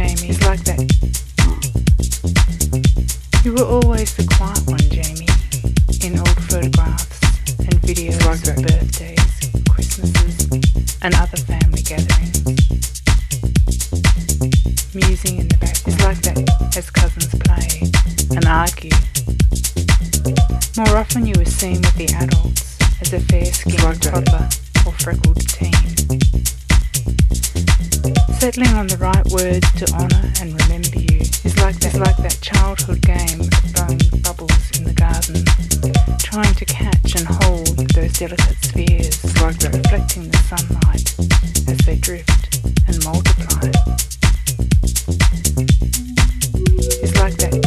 Jamie, is like that. You were always the quiet one, Jamie, in old photographs and videos of birthdays, Christmases, and other family gatherings. Musing in the back is like that as cousins play and argue. More often you were seen with the adults as a fair-skinned toddler or freckled teen. Settling on the right words to honour and remember you is like that childhood game of throwing bubbles in the garden, trying to catch and hold those delicate spheres, reflecting the sunlight as they drift and multiply. It's like that.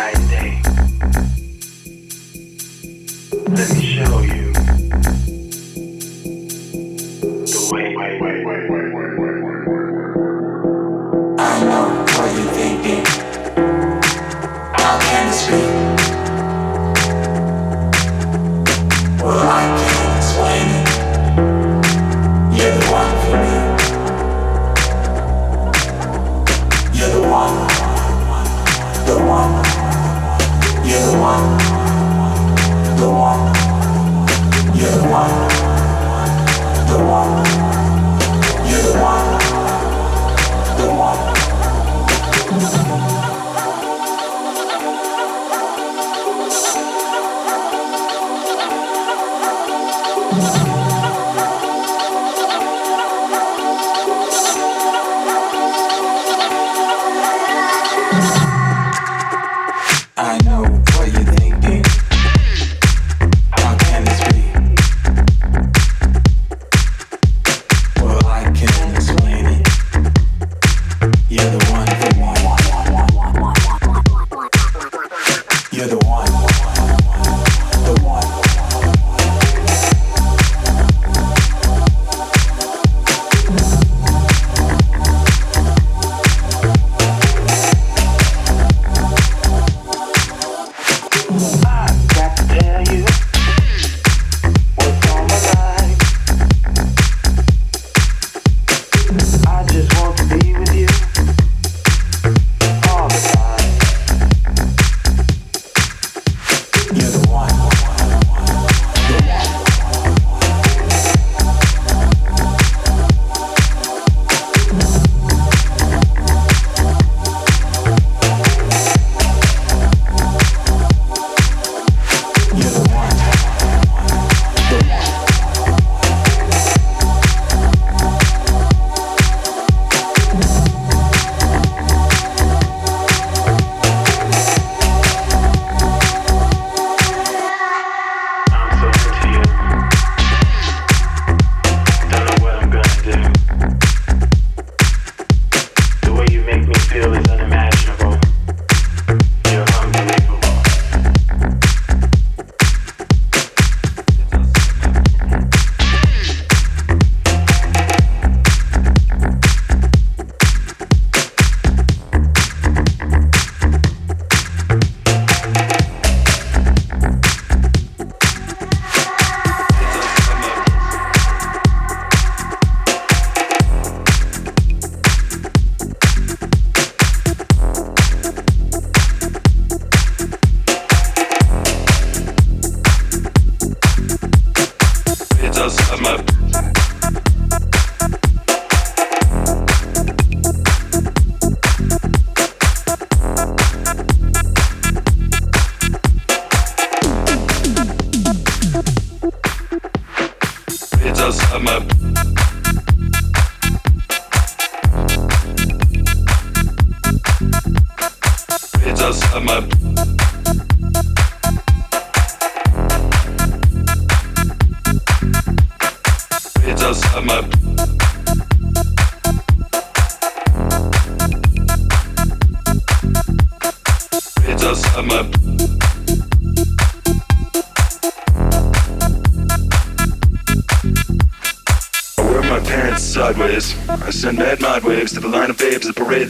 night and day. Let me show you the way. I know what you're thinking. How can this be? Well, I can't explain it. You're the one for me. You're the one. The one, you're the one, you're the one, you're the one, the one.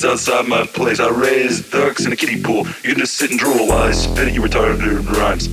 Outside my place, I raised ducks in a kiddie pool. You just sit and drool while I spit at you retarded rhymes.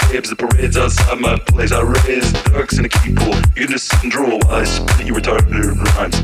and fibs, the parades outside my place. I raise ducks in a kiddie pool. You can just sit and draw while I spit you retarded rhymes.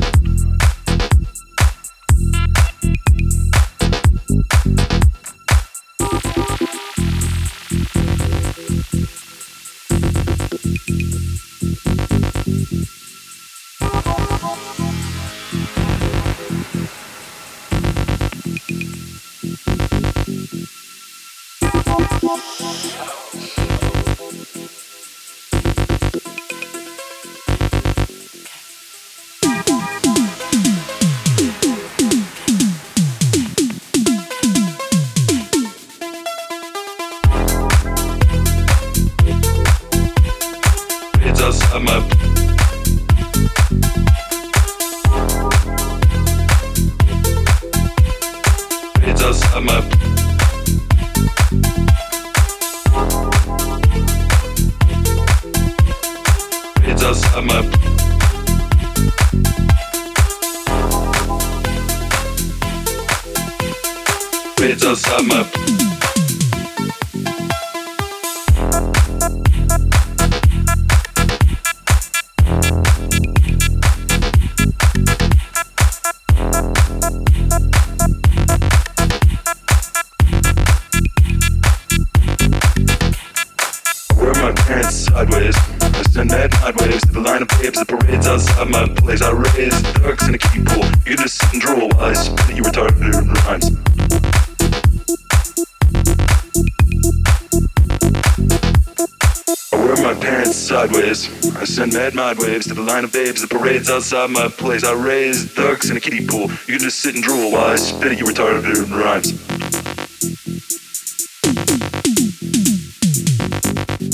Mad waves to the line of babes, the parade's outside my place. I raise ducks in a kiddie pool. You can just sit and drool while I spit at you retarded rhymes.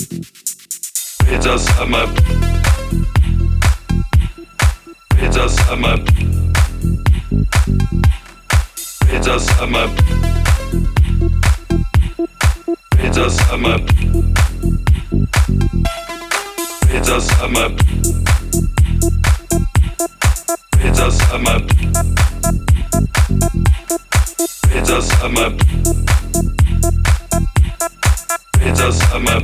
Parade's outside my. Parade's outside my. Parade's outside my. Parade's outside my. Parade's outside my.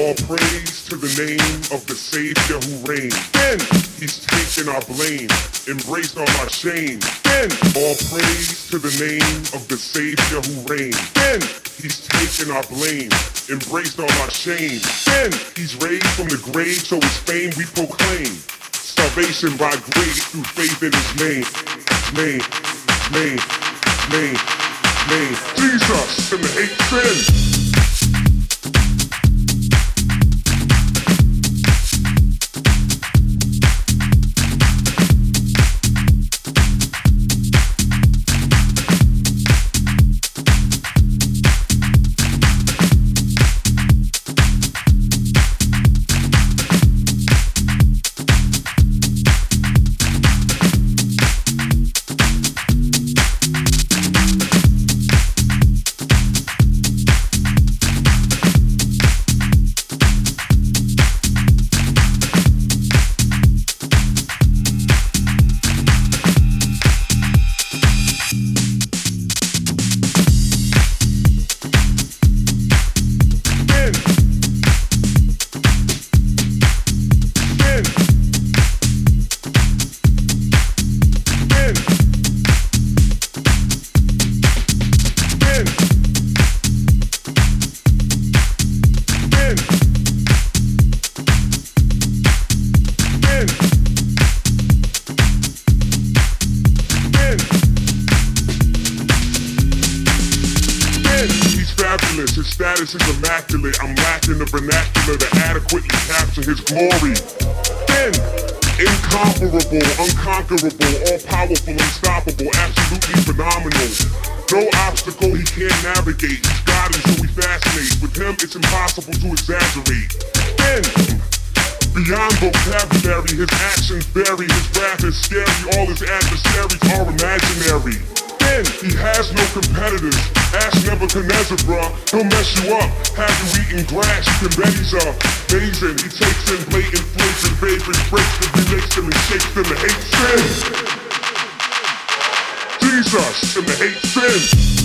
All praise to the name of the Savior who reigns. Then he's taken our blame, embraced all our shame. Then all praise to the name of the Savior who reigns. Then he's taken our blame, embraced all our shame. Then he's raised from the grave, so his fame we proclaim. Salvation by grace through faith in his name. Name. Jesus in the eighth sin. His status is immaculate. I'm lacking the vernacular to adequately capture his glory. Then, incomparable, unconquerable, all-powerful, unstoppable, absolutely phenomenal. No obstacle he can't navigate. He's God until we fascinate. With him, it's impossible to exaggerate. Then, beyond vocabulary, his actions vary. His wrath is scary. All his adversaries are imaginary. Then, he has no competitors. Ask Nebuchadnezzar, bruh, he'll mess you up. Have you eaten grass? You can bet he's amazing. He takes in blatant flakes and vagrant breaks, but he makes them and shakes them to hate sin. Jesus and the hate sin.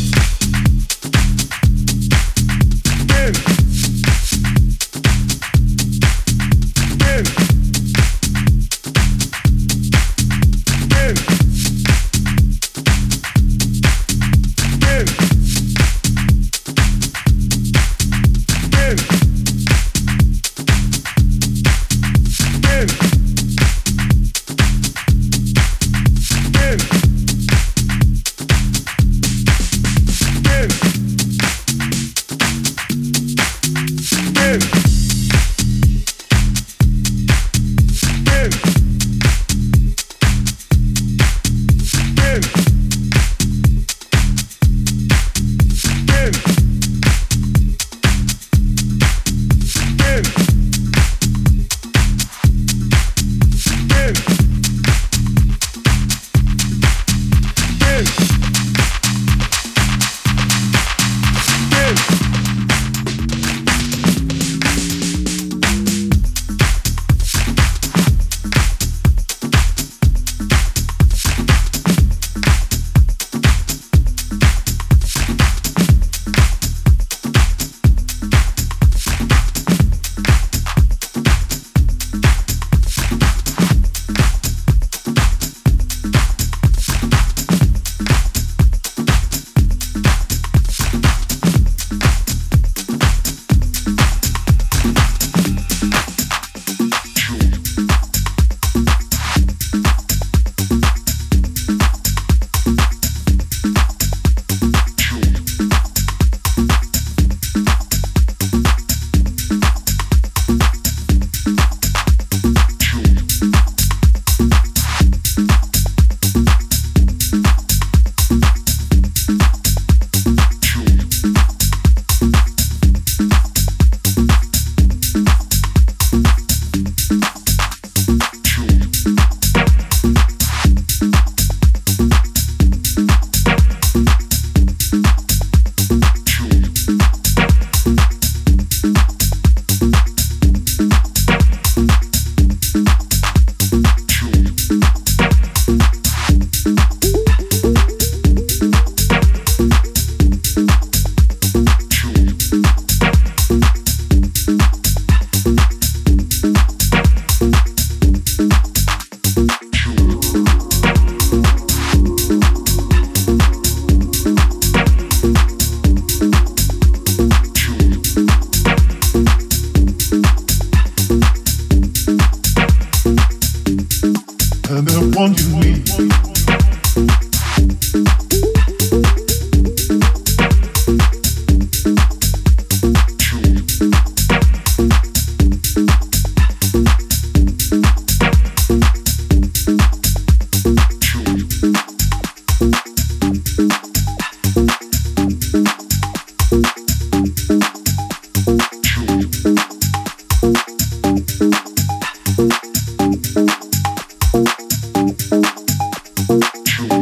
And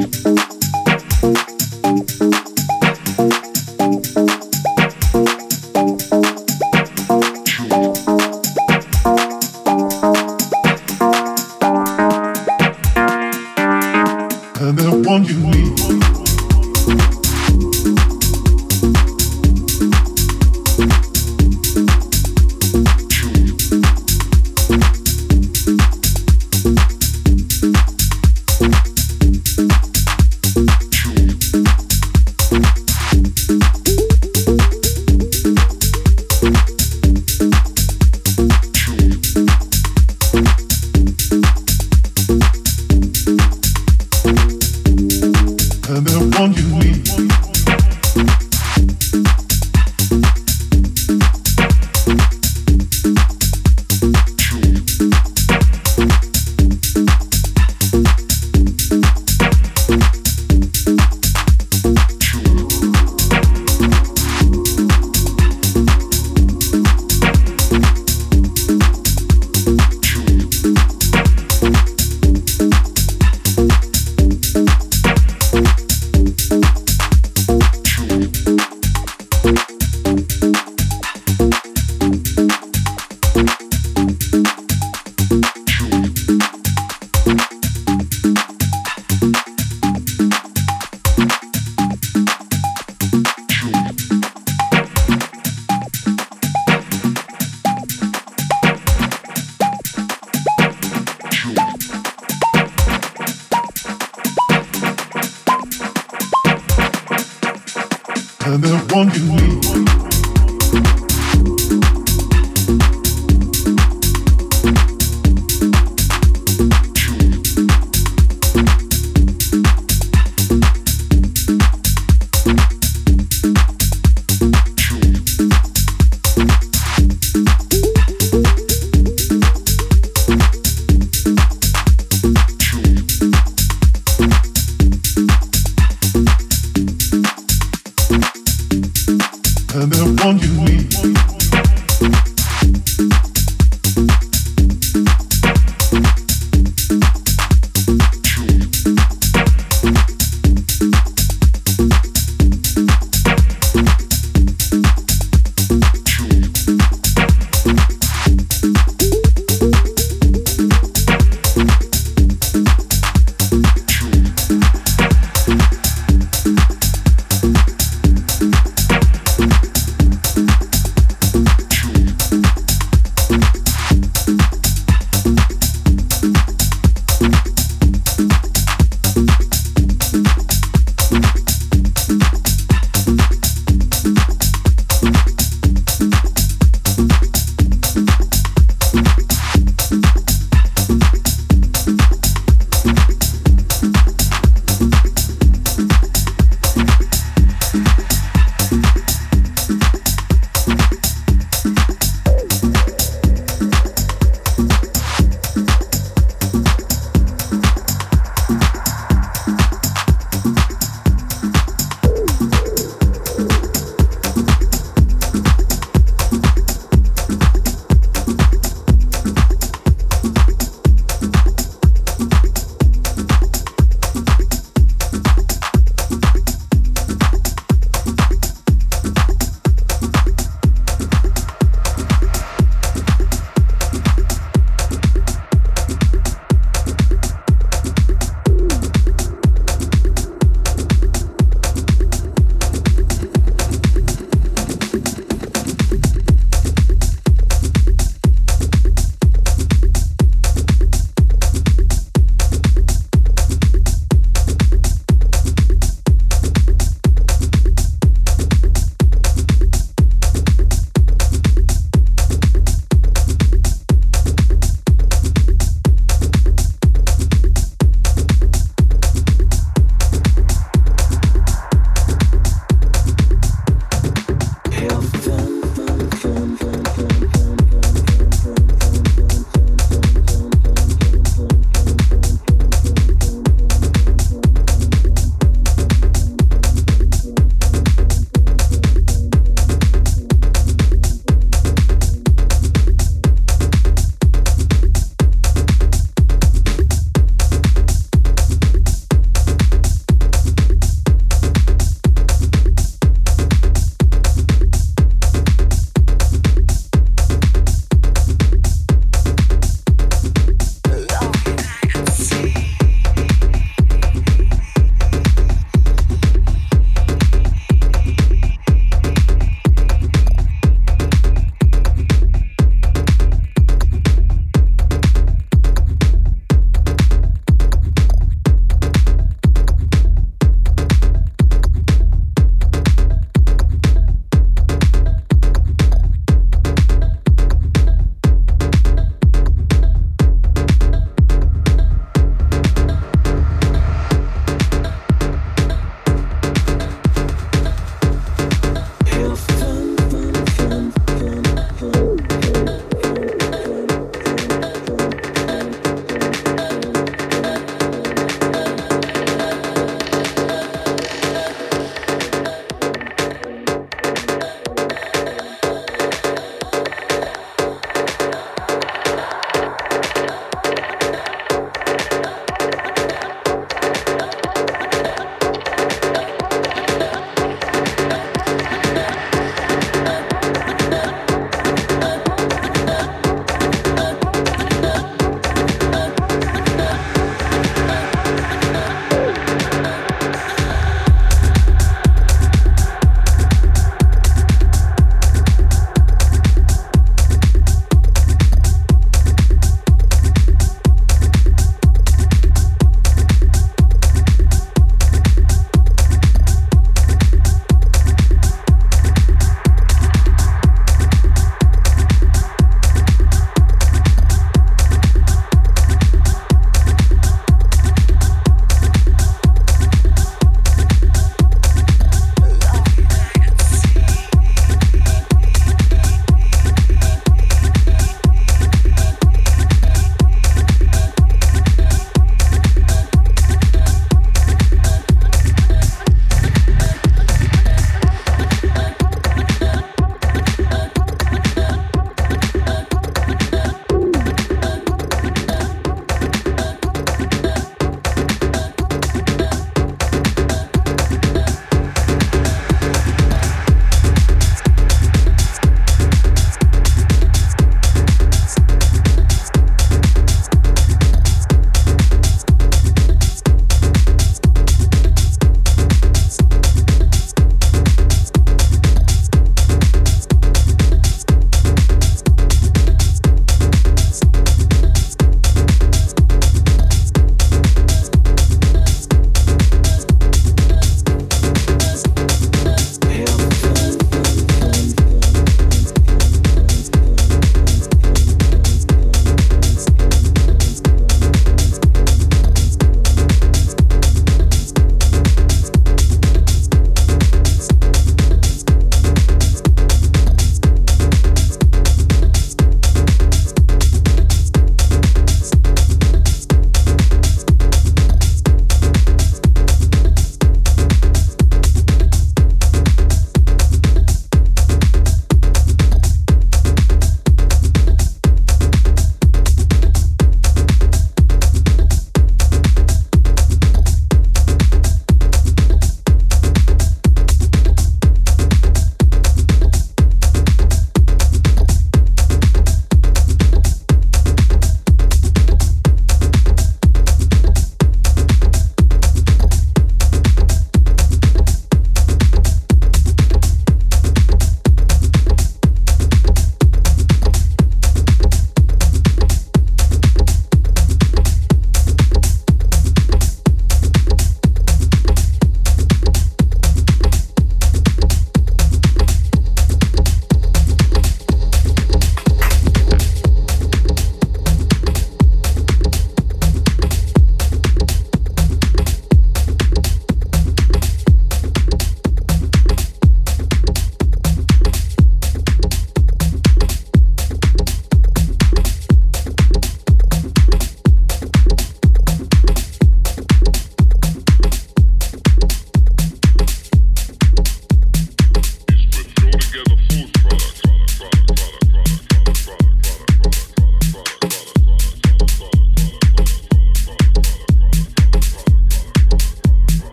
I want you.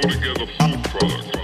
throw together food products.